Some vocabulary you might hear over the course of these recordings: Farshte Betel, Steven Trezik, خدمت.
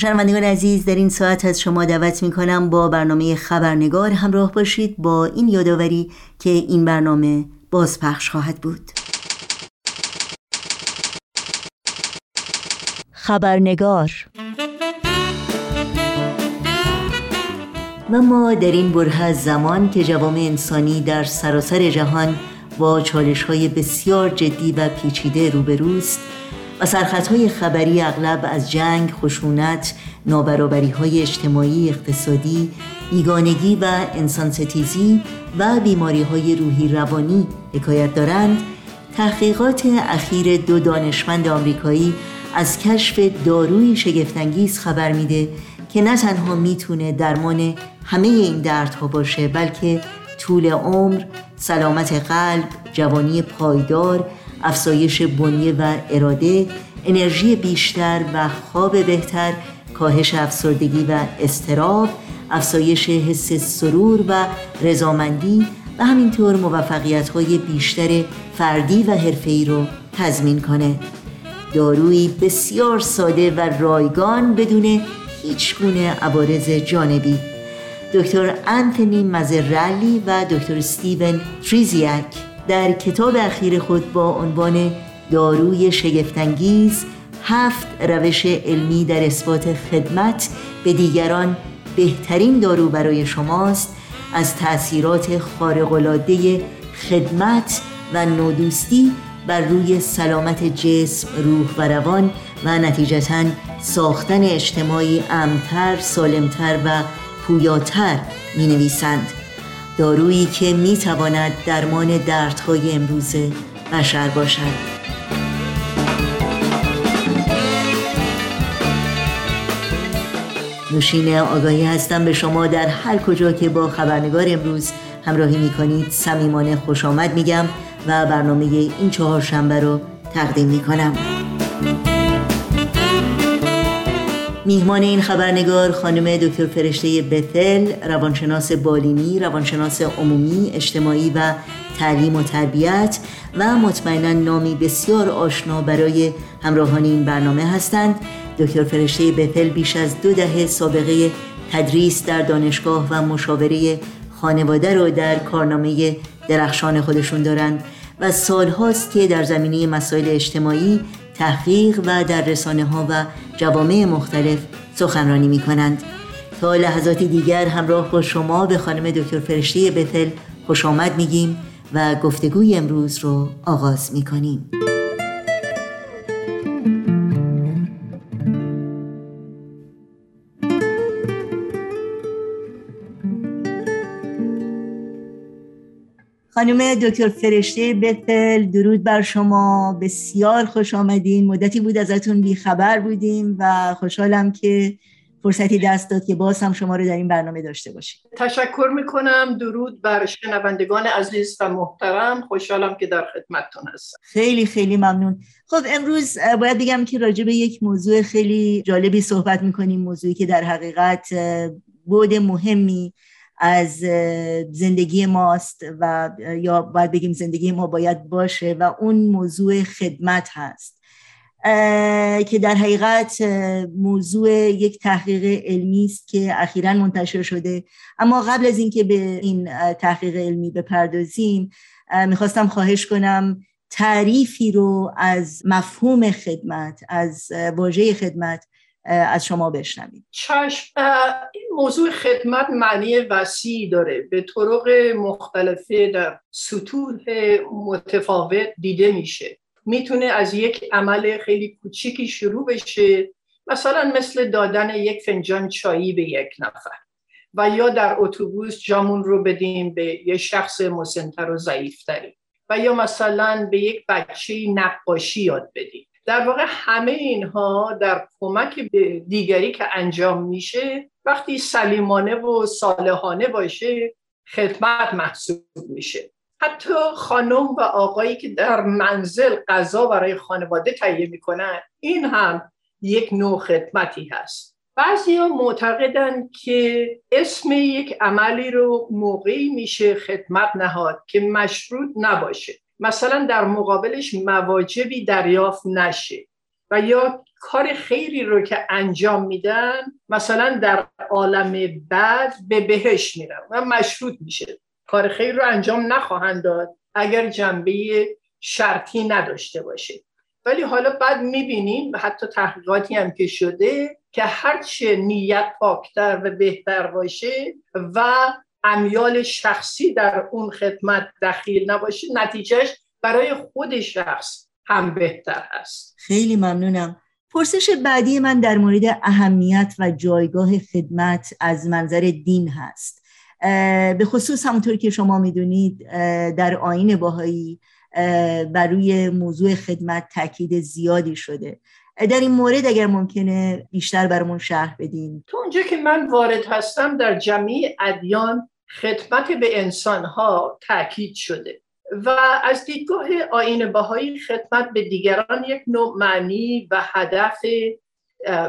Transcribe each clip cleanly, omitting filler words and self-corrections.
شنوندگان عزیز، در این ساعت از شما دعوت می‌کنم با برنامه خبرنگار همراه باشید با این یادآوری که این برنامه بازپخش خواهد بود. خبرنگار. و ما در این بره از زمان که جوامع انسانی در سراسر جهان با چالش‌های بسیار جدی و پیچیده روبروست و سرخط‌های خبری اغلب از جنگ، خشونت، نابرابری‌های اجتماعی، اقتصادی، بیگانگی و انسان‌ستیزی و بیماری‌های روحی روانی حکایت دارند، تحقیقات اخیر دو دانشمند آمریکایی از کشف دارویی شگفت‌انگیز خبر میده که نه تنها میتونه درمان همه این دردها باشه، بلکه طول عمر، سلامت قلب، جوانی پایدار، افزایش بنیه و اراده، انرژی بیشتر و خواب بهتر، کاهش افسردگی و اضطراب، افزایش حس سرور و رضامندی و همینطور موفقیت‌های بیشتر فردی و حرفه‌ای رو تضمین کنه. دارویی بسیار ساده و رایگان بدون هیچگونه عوارض جانبی. دکتر انتونی مزرلی و دکتر استیون تریزیک در کتاب اخیر خود با عنوان داروی شگفت‌انگیز، 7 روش علمی در اثبات خدمت به دیگران، بهترین دارو برای شماست، از تأثیرات خارق‌العاده خدمت و نودوستی بر روی سلامت جسم، روح و روان و نتیجتاً ساختن اجتماعی امن‌تر، سالم‌تر و پویاتر می‌نویسند. دارویی که می‌تواند درمان دردهای امروز بشر باشد. نوشین آگاهی هستم. به شما در هر کجا که با خبرنگار امروز همراهی می‌کنید صمیمانه خوش آمد میگم و برنامه این چهارشنبه رو تقدیم می‌کنم. میهمان این خبرنگار خانم دکتر فرشته بتل، روانشناس بالینی، روانشناس عمومی، اجتماعی و تعلیم و تربیت و مطمئناً نامی بسیار آشنا برای همراهان این برنامه هستند. دکتر فرشته بتل بیش از 2 دهه سابقه تدریس در دانشگاه و مشاوره خانواده رو در کارنامه درخشان خودشون دارند و سالهاست که در زمینه مسائل اجتماعی، تحقیق و در رسانه‌ها و جوامع مختلف سخنرانی می‌کنند. تا لحظاتی دیگر همراه با شما به خانم دکتر فرشته بتل خوش آمد میگیم و گفتگوی امروز رو آغاز می‌کنیم. خانم دکتر فرشته بتل، درود بر شما، بسیار خوش آمدین. مدتی بود ازتون بیخبر بودیم و خوشحالم که فرصتی دست داد که باز هم شما رو در این برنامه داشته باشیم. تشکر میکنم. درود بر شنوندگان عزیز و محترم، خوشحالم که در خدمتتون هستم. خیلی خیلی ممنون. خب امروز باید بگم که راجع به یک موضوع خیلی جالبی صحبت میکنیم، موضوعی که در حقیقت بعد مهمی از زندگی ماست و یا باید بگیم زندگی ما باید باشه و اون موضوع خدمت هست که در حقیقت موضوع یک تحقیق علمی است که اخیراً منتشر شده. اما قبل از اینکه به این تحقیق علمی بپردازیم میخواستم خواهش کنم تعریفی رو از مفهوم خدمت، از واژه خدمت از شما بشنویم. چشم. این موضوع خدمت معنی وسیعی داره، به طرق مختلفه در سطوح متفاوت دیده میشه. میتونه از یک عمل خیلی کوچیکی شروع بشه، مثلا مثل دادن یک فنجان چایی به یک نفر و یا در اتوبوس جامون رو بدیم به یک شخص مسن‌تر و ضعیف‌تری و یا مثلا به یک بچه نقاشی یاد بدیم. در واقع همه اینها در کمک به دیگری که انجام میشه، وقتی سلیمانه و صالحانه باشه، خدمت محسوب میشه. حتی خانم و آقایی که در منزل غذا برای خانواده تهیه میکنن، این هم یک نوع خدمتی هست. بعضیا معتقدن که اسم یک عملی رو موقعی میشه خدمت نهاد که مشروط نباشه، مثلا در مقابلش مواجبی دریافت نشه و یا کار خیری رو که انجام میدن مثلا در عالم بعد به بهش میرن و مشروط میشه. کار خیر رو انجام نخواهند داد اگر جنبه شرطی نداشته باشه. ولی حالا بعد میبینیم حتی تحقیقاتی هم که شده که هرچه نیت پاکتر و بهتر باشه و امیال شخصی در اون خدمت دخیل نباشه، نتیجهش برای خود شخص هم بهتر است. خیلی ممنونم. پرسش بعدی من در مورد اهمیت و جایگاه خدمت از منظر دین هست. به خصوص همونطور که شما میدونید در آیین بهایی بر روی موضوع خدمت تاکید زیادی شده. در این مورد اگر ممکنه بیشتر برامون شرح بدین. تو اونجا که من وارد هستم در جمعی ادیان خدمت به انسانها تاکید شده و از دیدگاه آیین بهایی خدمت به دیگران یک نوع معنی و هدف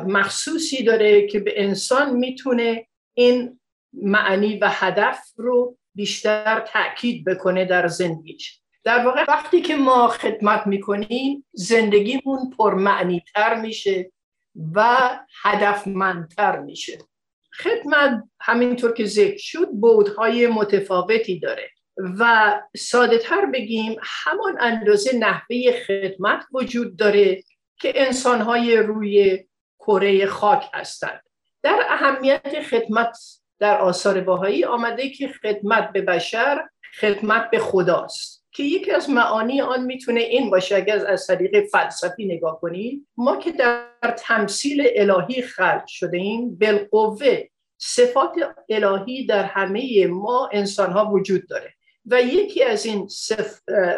مخصوصی داره که به انسان میتونه این معنی و هدف رو بیشتر تأکید بکنه در زندگیش. در واقع وقتی که ما خدمت میکنیم زندگیمون پرمعنی تر میشه و هدفمندتر میشه. خدمت همینطور که ذکر شد بُعدهای متفاوتی داره و ساده تر بگیم همان اندازه نحوه خدمت وجود داره که انسان‌های روی کره خاک هستند. در اهمیت خدمت در آثار بهایی آمده که خدمت به بشر خدمت به خداست که یکی از معانی آن میتونه این باشه، اگر از طریق فلسفی نگاه کنیم، ما که در تمثیل الهی خلق شده ایم بالقوه صفات الهی در همه ما انسان‌ها وجود داره و یکی از این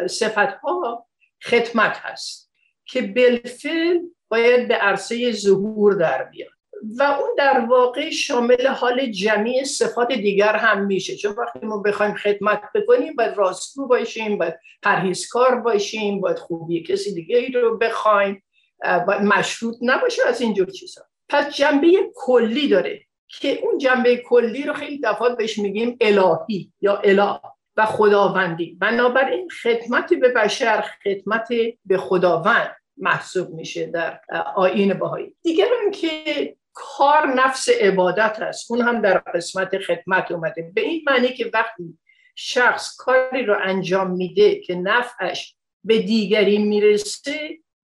صفت‌ها خدمت هست که بالفعل باید به عرصه ظهور در بیاد و اون در واقع شامل حال جمعی صفات دیگر هم میشه. چون وقتی ما بخوایم خدمت بکنیم باید راستگو باشیم، باید پرهیزکار باشیم، باید خوبی کسی دیگری رو بخوایم، باید مشروط نباشه از اینجور چیزا. پس جنبه کلی داره که اون جنبه کلی رو خیلی دفعات بهش میگیم الهی یا اله و خداوندی. بنابراین خدمت به بشر خدمت به خداوند محسوب میشه در آیین بهایی. دیگر هم که کار نفس عبادت هست، اون هم در قسمت خدمت اومده، به این معنی که وقتی شخص کاری رو انجام میده که نفعش به دیگری میرسه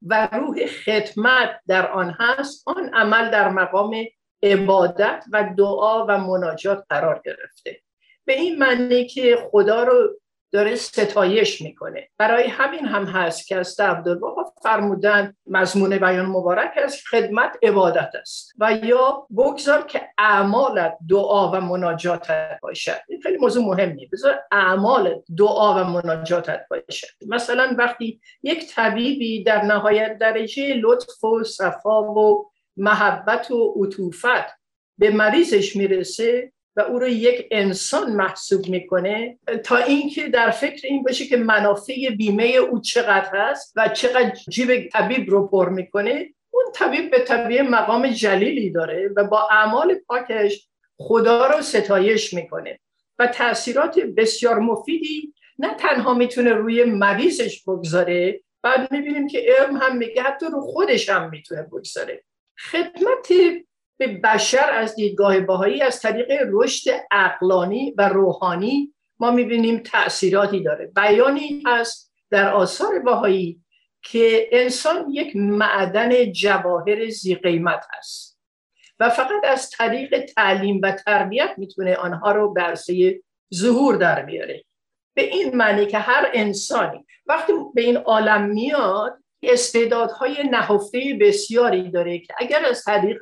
و روح خدمت در آن هست، آن عمل در مقام عبادت و دعا و مناجات قرار گرفته، به این معنی که خدا رو داره ستایش میکنه. برای همین هم هست که از عبدالبها فرمودن مضمون بیان مبارک است خدمت عبادت است و یا بگذار که اعمالت دعا و مناجاتت باشد. این خیلی موضوع مهمی، بذار اعمالت دعا و مناجاتت باشد. مثلا وقتی یک طبیبی در نهایت درجه لطف و صفا و محبت و عطوفت به مریضش میرسه و او رو یک انسان محسوب میکنه تا اینکه در فکر این باشه که منافع بیمه او چقدر هست و چقدر جیب طبیب رو پر میکنه، اون طبیب به طبیعه مقام جلیلی داره و با اعمال پاکش خدا رو ستایش میکنه و تأثیرات بسیار مفیدی نه تنها میتونه روی مریضش بگذاره، بعد میبینیم که علم هم میگه حتی رو خودش هم میتونه بگذاره. خدمت به بشر از دیدگاه بهایی از طریق رشد عقلانی و روحانی ما میبینیم تأثیراتی داره. بیانی هست در آثار بهایی که انسان یک معدن جواهر ذی قیمت هست و فقط از طریق تعلیم و تربیت میتونه آنها رو به عرصه ظهور در بیاره. به این معنی که هر انسانی وقتی به این عالم میاد استعدادهای نهفته بسیاری داره که اگر از طریق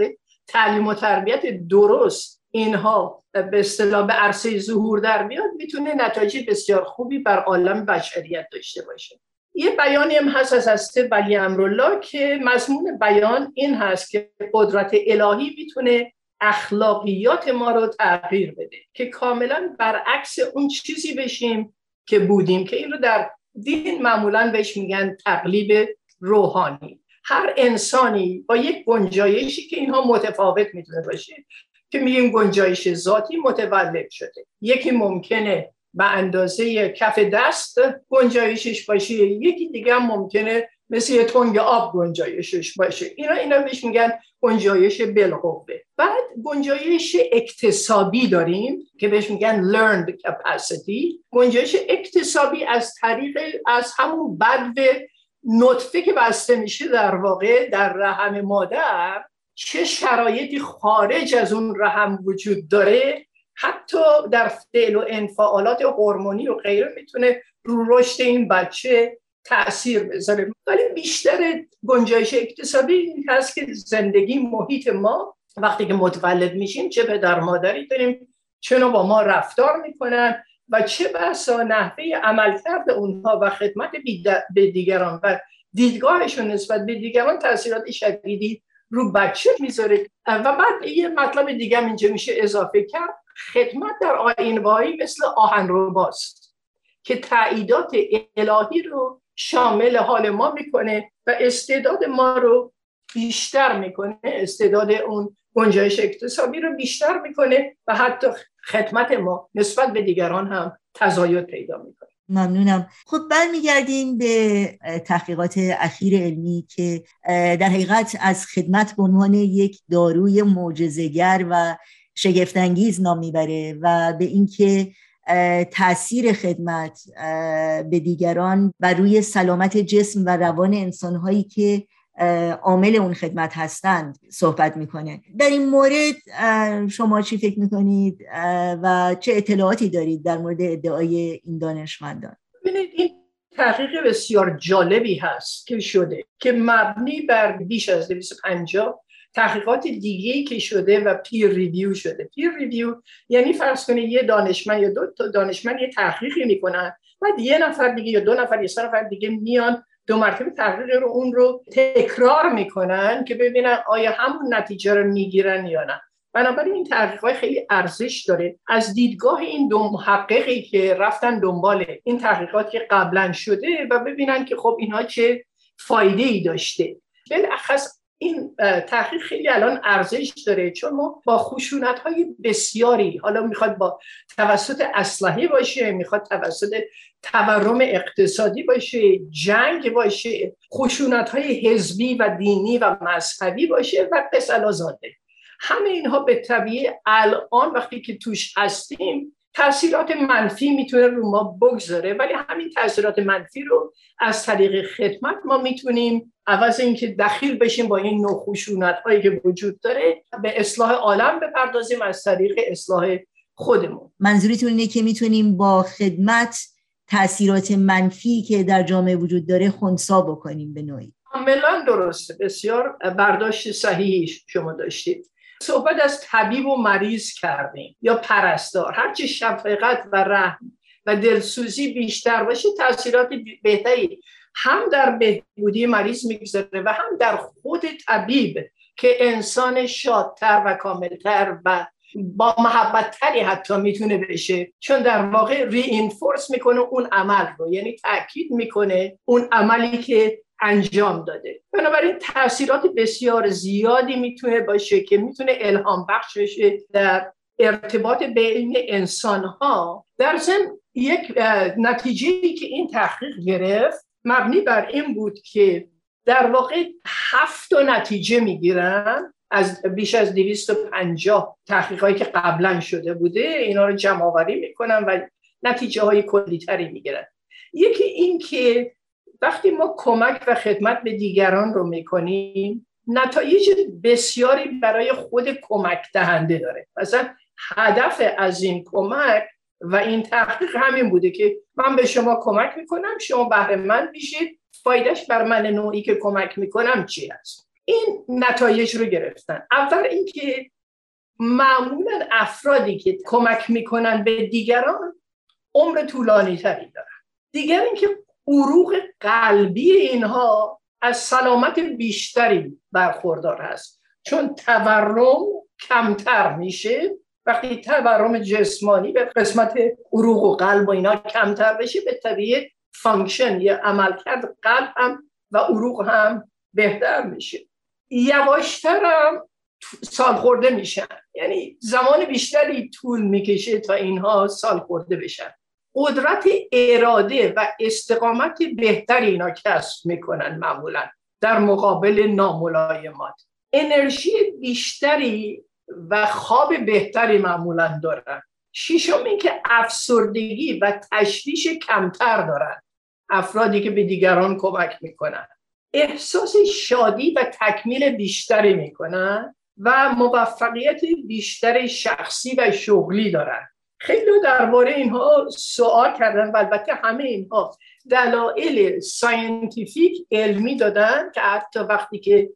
تعلیم و تربیت درست اینها به اصطلاح به عرصه ظهور در میاد میتونه نتایج بسیار خوبی بر عالم بشریت داشته باشه. یه بیانی هم هست از حضرت ولی امرالله که مضمون بیان این هست که قدرت الهی میتونه اخلاقیات ما رو تغییر بده که کاملا برعکس اون چیزی بشیم که بودیم، که این رو در دین معمولاً بهش میگن تقلیب روحانی. هر انسانی با یک گنجایشی که اینها متفاوت میتونه باشه که میگیم گنجایش ذاتی متولد شده، یکی ممکنه به اندازه کف دست گنجایشش باشه، یکی دیگه ممکنه مثل یه تنگ آب گنجایشش باشه. اینا بهش میگن گنجایش بالقوه. بعد گنجایش اکتسابی داریم که بهش میگن learned capacity. گنجایش اکتسابی از طریق از همون بدو نطفه که بسته میشه در واقع در رحم مادر، چه شرایطی خارج از اون رحم وجود داره، حتی در فعل و انفعالات هورمونی و غیره میتونه رو رشد این بچه تأثیر بذاره. ولی بیشتر گنجایش اکتسابی هست که زندگی محیط ما وقتی که متولد میشیم چه پدر مادری داریم، چه نوع با ما رفتار میکنن و چه بسا نحوه عملکرد اونها و خدمت به دیگران و دیدگاهشون نسبت به دیگران تأثیرات شدیدی رو بچه میذاره. و بعد یه مطلب دیگه هم اینجا میشه اضافه کرد، خدمت در آیین بهایی مثل آهنرباست که تأییدات الهی رو شامل حال ما میکنه و استعداد ما رو بیشتر میکنه، استعداد اون گنجایش اکتسابی رو بیشتر میکنه و حتی خدمت ما نسبت به دیگران هم تزاید پیدا میکنه. ممنونم. خب برمیگردیم به تحقیقات اخیر علمی که در حقیقت از خدمت به عنوان یک داروی معجزه‌گر و شگفت‌انگیز نام میبره و به اینکه تأثیر خدمت به دیگران و روی سلامت جسم و روان انسان‌هایی که عامل اون خدمت هستند صحبت میکنه. در این مورد شما چی فکر میکنید و چه اطلاعاتی دارید در مورد ادعای این دانشمندان؟ ببینید این تحقیق بسیار جالبی هست که شده که مبنی بر بیش از 250 تحقیقات دیگه‌ای که شده و پیر ریویو شده. پیر ریویو یعنی فرض کنید یه دانشمند یا دو تا دانشمند یه تحقیقی میکنن، بعد یه نفر دیگه یا دو نفر یا سه نفر دیگه میان دو مرتبه تحقیق رو اون رو تکرار میکنن که ببینن آیا همون نتیجه رو میگیرن یا نه. بنابراین این تحقیقات خیلی ارزش داره از دیدگاه این دو محققی که رفتن دنبال این تحقیقات که قبلا شده و ببینن که خب اینها چه فایده‌ای داشته. بالاخص این تحقیق خیلی الان ارزش داره چون ما با خشونت‌های بسیاری، حالا میخواد با توسط اسلحه باشه، میخواد توسط تورم اقتصادی باشه، جنگ باشه، خشونت‌های حزبی و دینی و مذهبی باشه و قسلازاده، همه اینها به طبیعه الان وقتی که توش هستیم تأثیرات منفی میتونه رو ما بگذاره. ولی همین تأثیرات منفی رو از طریق خدمت ما میتونیم عوض اینکه دخیل بشیم با این نوع خشونت‌هایی که وجود داره به اصلاح عالم بپردازیم از طریق اصلاح خودمون. منظورتون اینه که میتونیم با خدمت تأثیرات منفی که در جامعه وجود داره خنثی بکنیم به نوعی؟ کاملا درسته، بسیار برداشت صحیحی شما داشتید. صحبت از طبیب و مریض کردیم یا پرستار، هرچی شفقت و رحم و دلسوزی بیشتر باشه تأثیرات بهتری هم در بهبودی مریض میگذاره و هم در خود طبیب که انسان شادتر و کاملتر و با محبتتری حتی میتونه بشه، چون در واقع رینفورس میکنه اون عمل رو، یعنی تأکید میکنه اون عملی که انجام داده. بنابراین تأثیرات بسیار زیادی میتونه باشه که میتونه الهام بخش بشه در ارتباط بین انسانها. در ضمن یک نتیجه‌ای که این تحقیق گرفت مبنی بر این بود که در واقع 7 نتیجه میگیرن از بیش از 250 تحقیقاتی که قبلا شده بوده، اینا رو جمع آوری میکنن و نتیجه های کلی تری میگیرن. یکی این که وقتی ما کمک و خدمت به دیگران رو میکنیم نتایج بسیاری برای خود کمک دهنده داره. مثلا هدف از این کمک و این تحقیق همین بوده که من به شما کمک میکنم، شما بهره مند میشید، فایدهش بر من نوعی که کمک میکنم چی هست. این نتایج رو گرفتن. اول اینکه معمولاً افرادی که کمک میکنن به دیگران عمر طولانی تری دارن. دیگر اینکه عروق قلبی اینها از سلامت بیشتری برخوردار هست، چون تورم کمتر میشه. وقتی تورم جسمانی به قسمت عروق و قلب و اینا کمتر بشه به طبیعه فانکشن یا عملکرد قلب هم و عروق هم بهتر میشه. یواشتر هم سالخورده میشن، یعنی زمان بیشتری طول میکشه تا اینها سالخورده بشن. قدرت اراده و استقامت بهتر اینا کسب میکنن معمولا در مقابل ناملایمات. انرژی بیشتری و خواب بهتری معمولا دارن. ششم این که افسردگی و تشویش کمتر دارن افرادی که به دیگران کمک میکنن. احساس شادی و تکمیل بیشتری میکنن و موفقیت بیشتر شخصی و شغلی دارن. خیلی درباره اینها سوال کردن و البته همه اینها دلایل ساینتیفیک علمی دادن که حتی وقتی که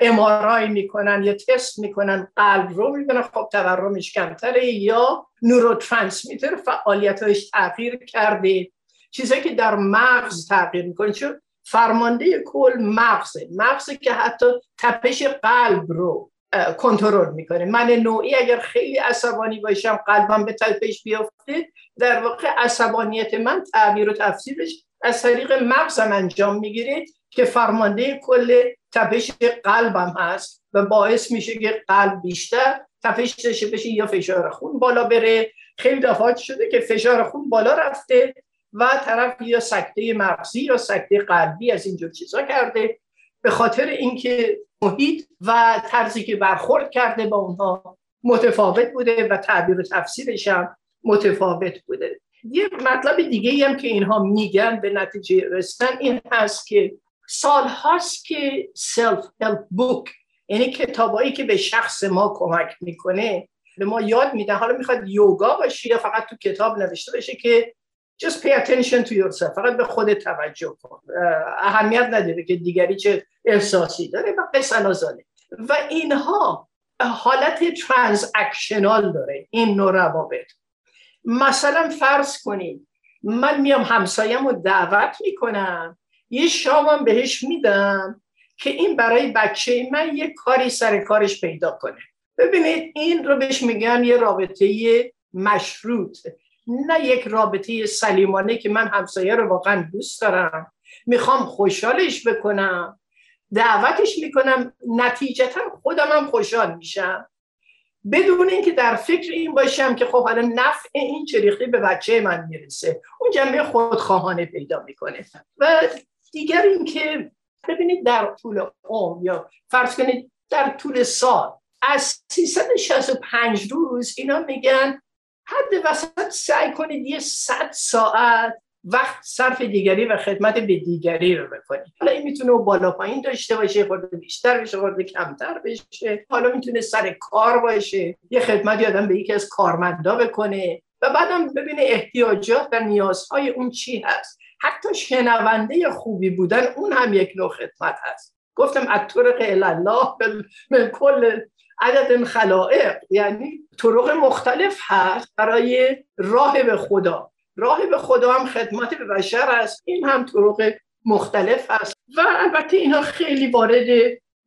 MRI میکنن یا تست میکنن قلب رو میبینن خب تورمش کمتره یا نوروترانسمیتر فعالیتش تغییر کرده، چیزایی که در مغز تغییر میکنه چون فرمانده کل مغزه، مغزی که حتی تپش قلب رو کنترل میکنه. من نوعی اگر خیلی عصبانی باشم قلبم به تپش بیفته در واقع عصبانیت من تعبیر و تفسیرش از طریق مغزم انجام میگیره که فرمانده کل تپش قلبم هست و باعث میشه که قلب بیشتر تپش داشته بشه یا فشار خون بالا بره. خیلی دفعات شده که فشار خون بالا رفته و طرف یا سکته مغزی یا سکته قلبی از اینجور چیزا کرده به خاطر اینکه محیط و طرزی که برخورد کرده با اونها متفاوت بوده و تعبیر و تفسیرش هم متفاوت بوده. یه مطلب دیگه هم که اینها میگن به نتیجه رسیدن این هست که سال هاست که سلف هلپ بوک یعنی کتابایی که به شخص ما کمک میکنه به ما یاد میدن، حالا میخواد یوگا باشه یا فقط تو کتاب نوشته باشه که just pay attention to yourself، فقط به خودت توجه کن، اهمیت نداره که دیگری چه احساسی داره و قصه‌نازانه و اینها حالت ترانزکشنال داره این نوع روابط. مثلا فرض کنید من میام همسایم رو دعوت میکنم یه شامم بهش میدم که این برای بچه من یه کاری سر کارش پیدا کنه. ببینید این رو بهش میگن یه رابطه مشروط، نه یک رابطه سلیمانه که من همسایه رو واقعا دوست دارم میخوام خوشحالش بکنم دعوتش میکنم نتیجتا خودم هم خوشحال میشم بدون اینکه در فکر این باشم که خب حالا نفع این چریختی به بچه من میرسه. اون جنبه خودخواهانه پیدا میکنه. و دیگر اینکه ببینید در طول عمر یا فرض کنید در طول سال از 365 روز اینا میگن حد وسط سعی کنید یه 100 ساعت وقت صرف دیگری و خدمت به دیگری رو بکنید. حالا این میتونه بالا پایین داشته باشه، خورده بیشتر بشه، خورده کمتر بشه، حالا میتونه سر کار باشه، یه خدمتی آدم به یکی از کارمندا بکنه و بعدم ببینه احتیاجات و نیازهای اون چی هست. حتی شنونده خوبی بودن اون هم یک نوع خدمت هست. گفتم اطرق الله به کل عدد خلائق یعنی طرق مختلف هست برای راه به خدا. راه به خدا هم خدمت به بشر است، این هم طرق مختلف هست و البته اینا خیلی وارد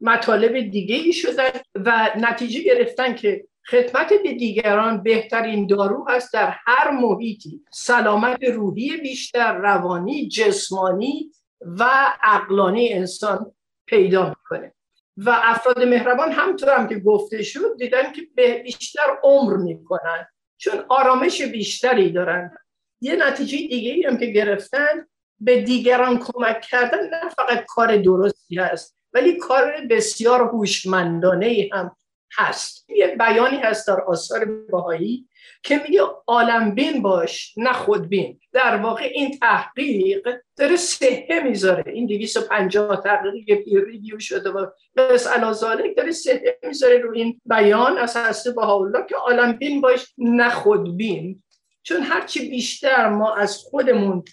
مطالب دیگه ای شدن و نتیجه گرفتن که خدمت به دیگران بهترین دارو هست در هر محیطی. سلامت روحی بیشتر، روانی، جسمانی و عقلانی انسان پیدا میکنه و افراد مهربان همطور هم که گفته شد دیدن که بیشتر عمر میکنن چون آرامش بیشتری دارن. یه نتیجه دیگه هم که گرفتن به دیگران کمک کردن نه فقط کار درستی هست ولی کار بسیار هوشمندانه هم هست. یه بیانی هست در آثار بهایی که میگه عالم بین باش نه خودبین. در واقع این تحقیق داره صحه میذاره، این 250 تحقیقی که پیر ریویو شده و بس علازالک داره صحه میذاره رو این بیان از حضرت بهاءالله که عالم بین باش نه خودبین. چون هرچی بیشتر ما از خودمون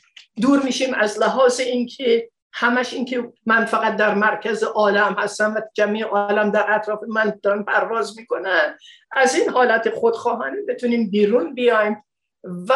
دور میشیم از لحاظ اینکه همش اینکه من فقط در مرکز عالم هستم و جمعی عالم در اطراف من دارن پرواز میکنن، از این حالت خودخواهانه بتونیم بیرون بیایم. و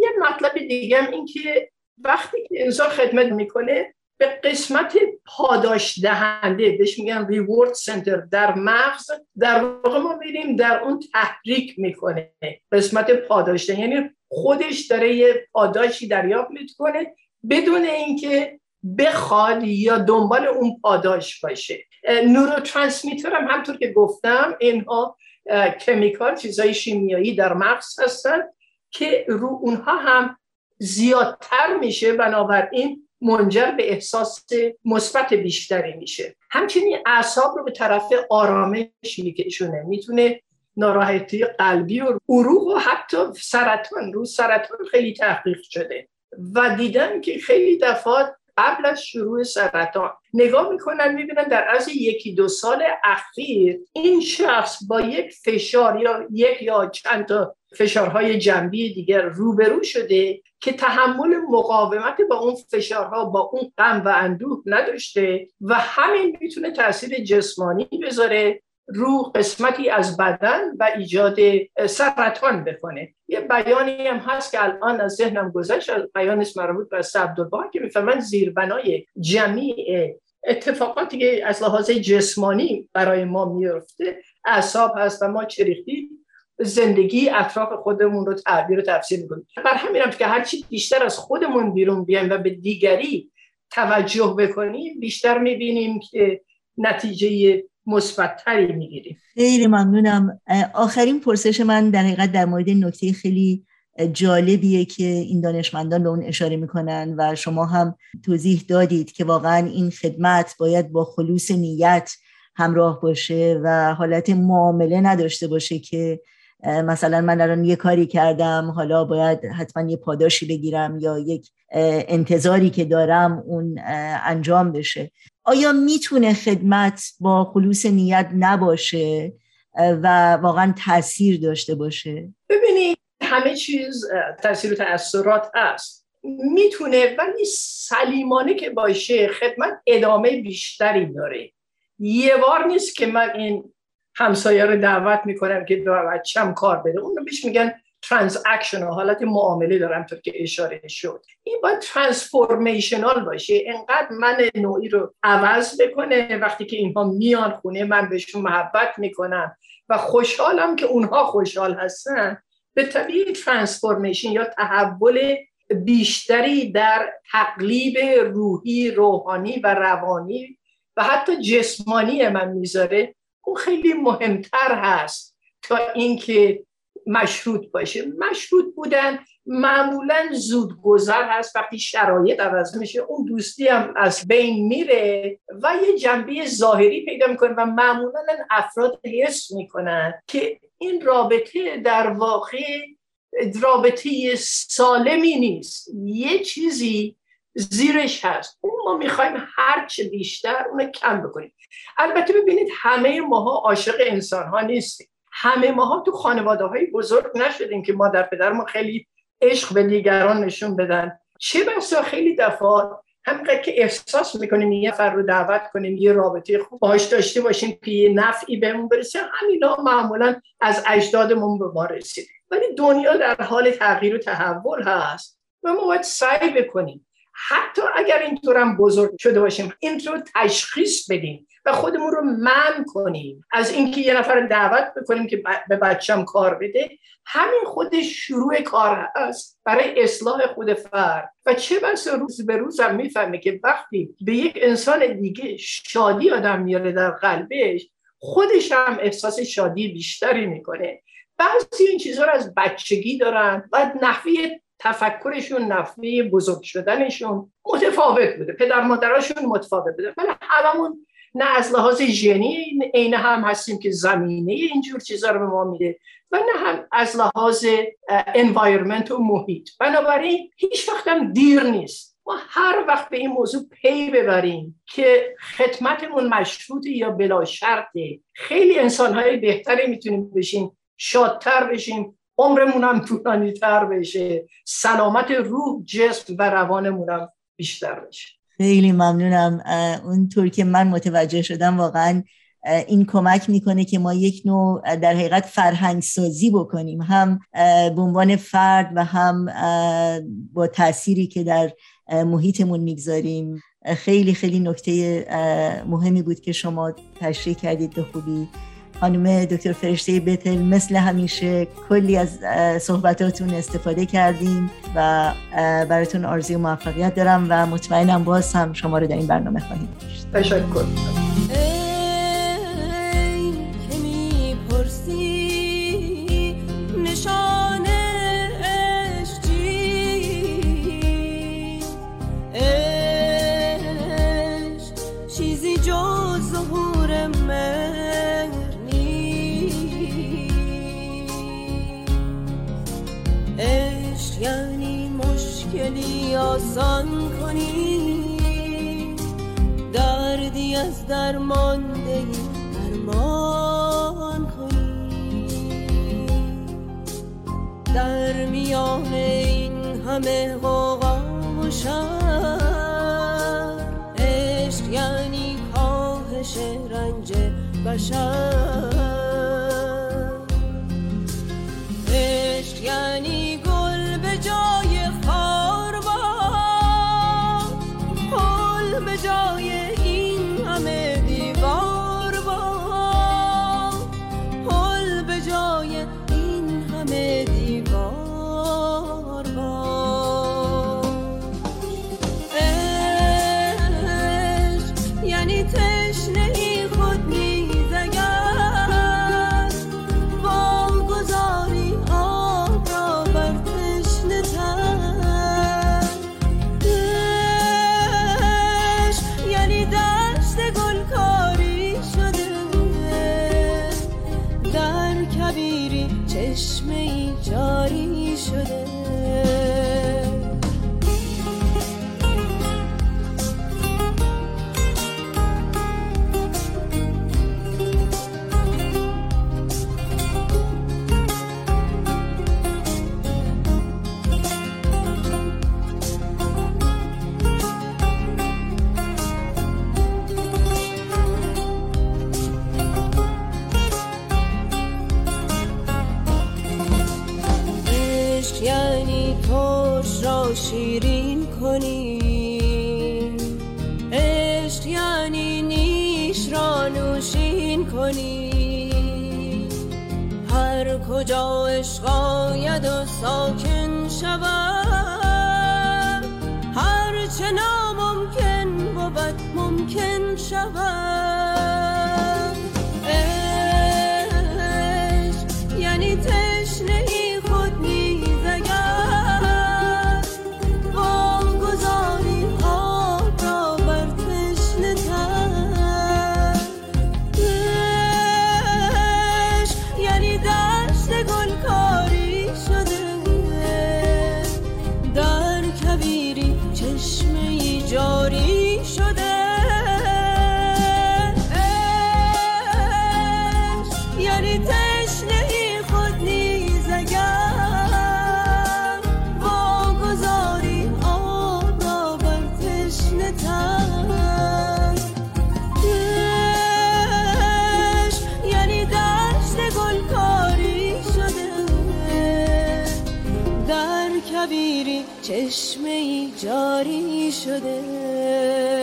یه مطلب دیگه هم این که وقتی که انسان خدمت میکنه به قسمت پاداش دهنده بهش میگن ریوارد سنتر در مغز در واقع ما میریم در اون تحریک میکنه قسمت پاداش دهنده، یعنی خودش داره یه پاداشی دریافت میکنه بدون اینکه بخواد یا دنبال اون پاداش باشه. نوروترانسمیتر هم همطور که گفتم اینها کمیکال چیزای شیمیایی در مغز هستن که رو اونها هم زیادتر میشه، بنابراین منجر به احساس مثبت بیشتری میشه. همچنین اعصاب رو به طرف آرامش میکشونه، میتونه ناراحتی قلبی و عروق و حتی سرطان، رو سرطان خیلی تحقیق شده و دیدن که خیلی دفعات قبل از شروع سرطان نگاه میکنن میبینن در از 1-2 سال اخیر این شخص با یک فشار یا یک یا چند تا فشارهای جنبی دیگر روبرو شده که تحمل مقاومت با اون فشارها، با اون غم و اندوه نداشته و همین میتونه تأثیر جسمانی بذاره رو قسمتی از بدن و ایجاد سرطان بکنه. یه بیانی هم هست که الان از ذهنم گذشت، بیان اسم مربوط به عبدالباقی که میفرماید زیربنای جمیع اتفاقاتی که از لحاظ جسمانی برای ما میفته اعصاب هست و ما چریختی زندگی اطراف خودمون رو تعبیر و تفسیر می‌کنیم. بر همینم که هرچی بیشتر از خودمون بیرون بیایم و به دیگری توجه بکنیم بیشتر می‌بینیم که نتیجه مثبت‌تری می‌گیریم. خیلی ممنونم. آخرین پرسش من در حقیقت در مورد نکته خیلی جالبیه که این دانشمندان به اون اشاره می‌کنن و شما هم توضیح دادید که واقعاً این خدمت باید با خلوص نیت همراه باشه و حالت معامله نداشته باشه که مثلا من الان یه کاری کردم حالا باید حتما یه پاداشی بگیرم یا یک انتظاری که دارم اون انجام بشه. آیا میتونه خدمت با خلوص نیت نباشه و واقعا تأثیر داشته باشه؟ ببینید همه چیز تأثیر و تأثیرات هست، میتونه ولی سلیمانه که باشه خدمت ادامه بیشتری داره. یه بار نیست که من این همسایه رو دعوت میکنم که بچه‌م کار بده، اون رو بهش میگن ترانزکشنال، حالت معامله دارم تا که اشاره شد. این باید ترانسفورمیشنال باشه، اینقدر من نوعی رو عوض بکنه وقتی که اینها میان خونه من بهشون محبت میکنم و خوشحالم که اونها خوشحال هستن، به طبیعی ترانسفورمیشن یا تحول بیشتری در تقلیب روحی، روحانی و روانی و حتی جسمانی من میذاره. اون خیلی مهمتر هست تا اینکه مشروط باشه. مشروط بودن معمولا زودگذر هست، وقتی شرایط عوض میشه اون دوستی هم از بین میره و یه جنبه ظاهری پیدا میکنه و معمولا افراد حس میکنن که این رابطه در واقع رابطه سالمی نیست، یه چیزی زیرش هست، اون ما میخوایم هرچه بیشتر اونو کم بکنیم. البته ببینید همه ماها عاشق انسان ها نیستیم، همه ماها تو خانواده های بزرگ نشدیم که مادر پدرمون خیلی عشق به دیگران نشون بدن، چه بسا خیلی دفعات همینقدر که احساس میکنیم یه فرد رو دعوت کنیم یه رابطه خوب باهاش داشته باشیم که یه نفعی بهمون برسه، همینا معمولا از اجدادمون به ما رسید. ولی دنیا در حال تغییر و تحول هست و ما باید سعی بکنیم حتی اگر اینطور هم بزرگ شده باشیم این رو تشخیص بدیم و خودمون رو منع کنیم از اینکه یه نفر دعوت بکنیم که به بچه‌م کار بده. همین خود شروع کار هست برای اصلاح خود فرد و چه بسا روز به روز هم میفهمه که وقتی به یک انسان دیگه شادی آدم میاره در قلبش خودش هم احساس شادی بیشتری میکنه. بعضی این چیزها رو از بچگی دارن و نحوی تفکرشون، نفی بزرگ شدنشون متفاوت بوده، پدر مادراشون متفاوت بوده. ولی هممون نه از لحاظ ژنی عین هم هستیم که زمینه اینجور چیزا رو به ما میده و نه هم از لحاظ انوایرمنت و محیط. بنابراین هیچ وقت هم دیر نیست، ما هر وقت به این موضوع پی ببریم که خدمتمون مشروطه یا بلا شرطه خیلی انسان‌های بهتری میتونیم بشیم، شادتر بشیم، عمرمون هم طولانی‌تر بشه، سلامت روح، جسم و روانمون هم بیشتر بشه. خیلی ممنونم. اونطور که من متوجه شدم واقعا این کمک میکنه که ما یک نوع در حقیقت فرهنگ سازی بکنیم، هم به عنوان فرد و هم با تأثیری که در محیطمون میگذاریم. خیلی خیلی نکته مهمی بود که شما تشریح کردید به خوبی. خانم دکتر فرشته بتل، مثل همیشه کلی از صحبتاتون استفاده کردیم و براتون آرزوی موفقیت دارم و مطمئنم باز هم شما رو در این برنامه خواهیم داشت. تشکر. نشانه عشقی دلی آسان کنی، دردی از درماندگی درمان کنی. در میان این همه غوغا و شر، عشق یعنی کاهش رنج بشر. عشق یعنی گل به جای خار باد، گل به جای این همه دیوار باد، گل به جای این همه دیوار باد. عشق یعنی تشنه ای خود جاری شده. یعنی توش را شیرین کنی، عشق یعنی نیش را نوشین کنی. هر کجا عشق آید و ساکن شود، هر چه ناممکن بود ممکن شود. عشق یعنی تشنه ای خود می جاری شده. عشق یعنی تشنه ای خود نیز اگر واگذاری آب را بر تشنه تن. عشق یعنی دشت گلکاری شده، در کبیری چشمه ای جاری شده.